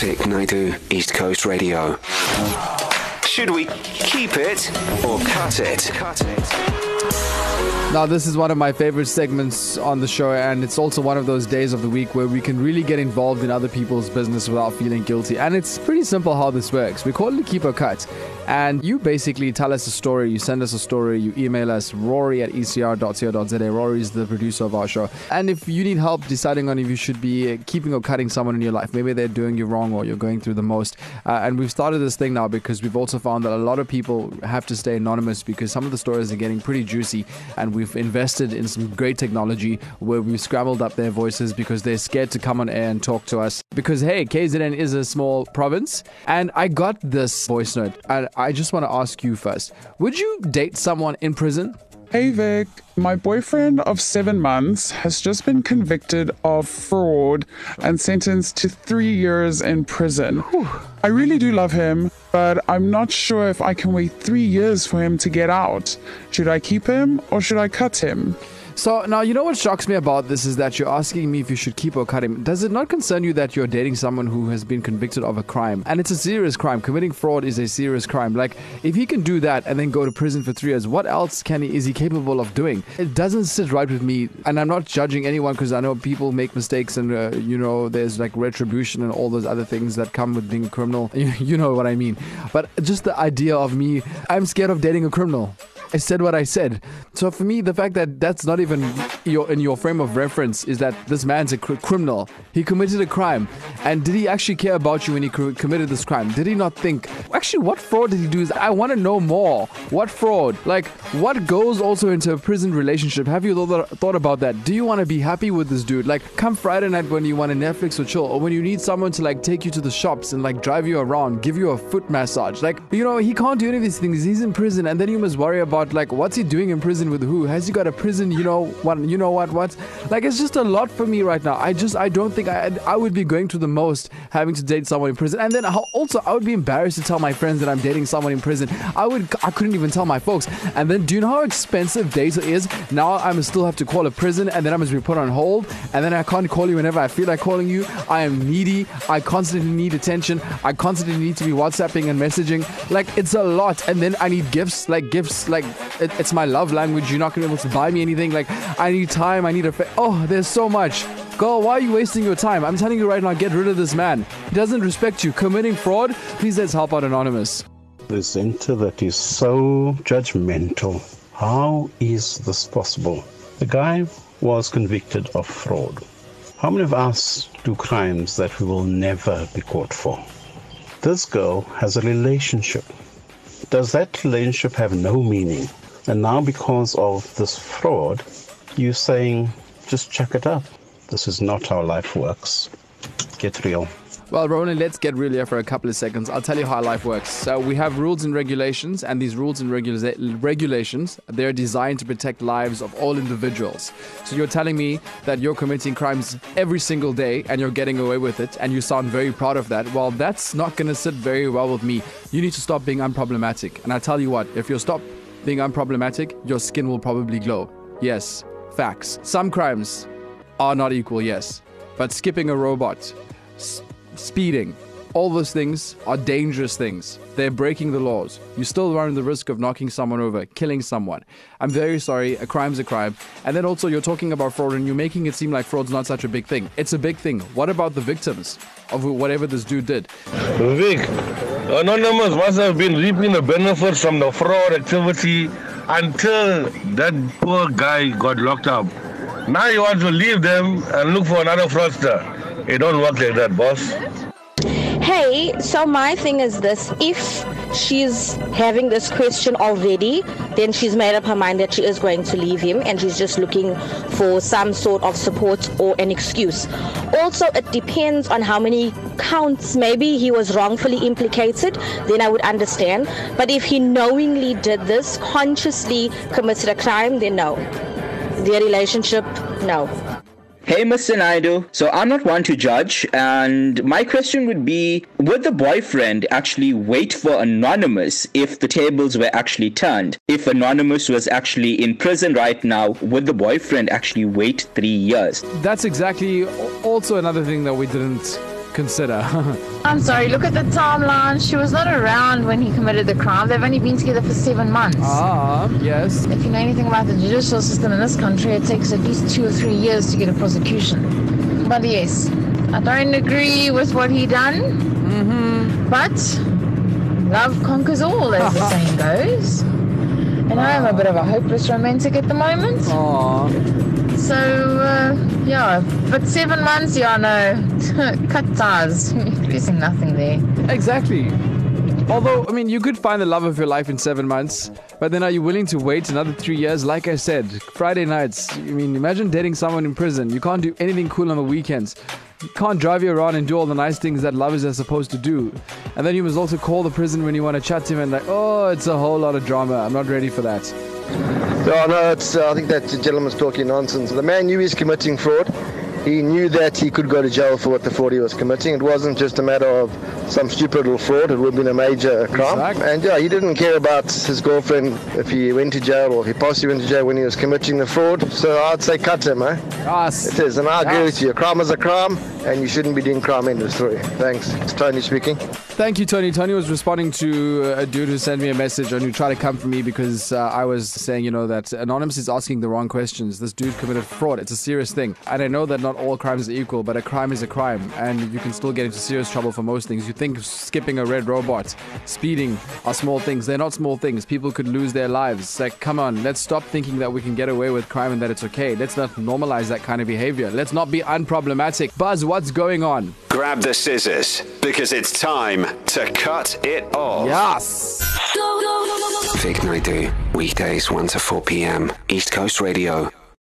Vic Naidoo, East Coast Radio. Should we keep it or cut it? Cut it. Now, this is one of my favorite segments on the show, and it's also one of those days of the week where we can really get involved in other people's business without feeling guilty. And it's pretty simple how this works. We call it Keep or Cut. And you basically tell us a story, you send us a story, you email us, rory@ecr.co.za. Rory is the producer of our show. And if you need help deciding on if you should be keeping or cutting someone in your life, maybe they're doing you wrong or you're going through the most. And we've started this thing now because we've also found that a lot of people have to stay anonymous because some of the stories are getting pretty juicy. And we've invested in some great technology where we've scrambled up their voices because they're scared to come on air and talk to us. Because, hey, KZN is a small province. And I got this voice note. And I just want to ask you first, would you date someone in prison? Hey Vic, my boyfriend of 7 months has just been convicted of fraud and sentenced to 3 years in prison. Whew. I really do love him, but I'm not sure if I can wait 3 years for him to get out. Should I keep him or should I cut him? So now, you know what shocks me about this is that you're asking me if you should keep or cut him. Does it not concern you that you're dating someone who has been convicted of a crime? And it's a serious crime. Committing fraud is a serious crime. Like, if he can do that and then go to prison for 3 years, what else is he capable of doing? It doesn't sit right with me. And I'm not judging anyone because I know people make mistakes and, there's like retribution and all those other things that come with being a criminal. You know what I mean. But just the idea of me, I'm scared of dating a criminal. I said what I said. So for me, the fact that that's not even in your frame of reference is that this man's a criminal. He committed a crime. And did he actually care about you when he committed this crime? Did he not think, actually, what fraud did he do? I want to know more. What fraud? Like, what goes also into a prison relationship? Have you thought about that? Do you want to be happy with this dude? Like, come Friday night when you want to Netflix or chill, or when you need someone to, like, take you to the shops and, like, drive you around, give you a foot massage. Like, he can't do any of these things. He's in prison, and then you must worry about, like, what's he doing in prison with who? Has he got a prison, like, it's just a lot for me right now. I don't think I would be going through the most having to date someone in prison. And then also, I would be embarrassed to tell my friends that I'm dating someone in prison. I couldn't even tell my folks. And then do you know how expensive data is? Now I must still have to call a prison, and then I must be put on hold, and then I can't call you whenever I feel like calling you. I am needy. I constantly need attention. I constantly need to be WhatsApping and messaging. Like, it's a lot. And then I need gifts. It's my love language. You're not going to be able to buy me anything. Like, I need time. I need there's so much. Girl, why are you wasting your time? I'm telling you right now, get rid of this man. He doesn't respect you. Committing fraud? Please, let's help out Anonymous. This internet is so judgmental. How is this possible? The guy was convicted of fraud. How many of us do crimes that we will never be caught for? This girl has a relationship. Does that relationship have no meaning? And now because of this fraud, you're saying, just chuck it up. This is not how life works. Get real. Well, Rowan, let's get real here for a couple of seconds. I'll tell you how life works. So we have rules and regulations, and these rules and regulations, they're designed to protect lives of all individuals. So you're telling me that you're committing crimes every single day, and you're getting away with it, and you sound very proud of that. Well, that's not going to sit very well with me. You need to stop being unproblematic. And I tell you what, if you stop being unproblematic, your skin will probably glow. Yes, facts. Some crimes are not equal, yes. But skipping a robot, speeding, all those things are dangerous things. They're breaking the laws. You still run the risk of knocking someone over, killing someone. I'm very sorry, a crime's a crime. And then also you're talking about fraud and you're making it seem like fraud's not such a big thing. It's a big thing. What about the victims of whatever this dude did? Vic, Anonymous must have been reaping the benefits from the fraud activity until that poor guy got locked up. Now you want to leave them and look for another fraudster. It don't work like that, boss. Hey, so my thing is this. If she's having this question already, then she's made up her mind that she is going to leave him and she's just looking for some sort of support or an excuse. Also, it depends on how many counts. Maybe he was wrongfully implicated, then I would understand. But if he knowingly did this, consciously committed a crime, then no. Their relationship, no. Hey, Mr. Naidoo. So I'm not one to judge, and my question would be, would the boyfriend actually wait for Anonymous if the tables were actually turned? If Anonymous was actually in prison right now, would the boyfriend actually wait 3 years? That's exactly also another thing that we didn't consider. I'm sorry, look at the timeline. She was not around when he committed the crime. They've only been together for 7 months. Yes. If you know anything about the judicial system in this country, it takes at least 2 or 3 years to get a prosecution. But yes, I don't agree with what he done. Mm-hmm. But love conquers all, as the saying goes. And I am a bit of a hopeless romantic at the moment. So, yeah, but 7 months, yeah, no, cut ties. There's nothing there. Exactly. Although, I mean, you could find the love of your life in 7 months, but then are you willing to wait another 3 years? Like I said, Friday nights, I mean, imagine dating someone in prison. You can't do anything cool on the weekends. You can't drive you around and do all the nice things that lovers are supposed to do. And then you must also call the prison when you want to chat to him and like, oh, it's a whole lot of drama. I'm not ready for that. No, no, it's, I think that gentleman's talking nonsense. The man knew he was committing fraud. He knew that he could go to jail for what the fraud he was committing. It wasn't just a matter of some stupid little fraud. It would have been a major crime. Exactly. And yeah, he didn't care about his girlfriend if he went to jail or if he possibly went to jail when he was committing the fraud. So I'd say cut him, eh? Yes. It is, and I agree with you. A crime is a crime, and you shouldn't be doing crime industry. Thanks. It's Tony speaking. Thank you, Tony. Tony was responding to a dude who sent me a message and who tried to come for me because I was saying, you know, that Anonymous is asking the wrong questions. This dude committed fraud. It's a serious thing. And I know that not all crimes are equal, but a crime is a crime. And you can still get into serious trouble for most things. You think skipping a red robot, speeding are small things. They're not small things. People could lose their lives. It's like, come on, let's stop thinking that we can get away with crime and that it's okay. Let's not normalize that kind of behavior. Let's not be unproblematic. Buzz, what's going on? Grab the scissors because it's time to cut it off. Yes. Vic Naidoo, weekdays 1 to 4 p.m. East Coast Radio.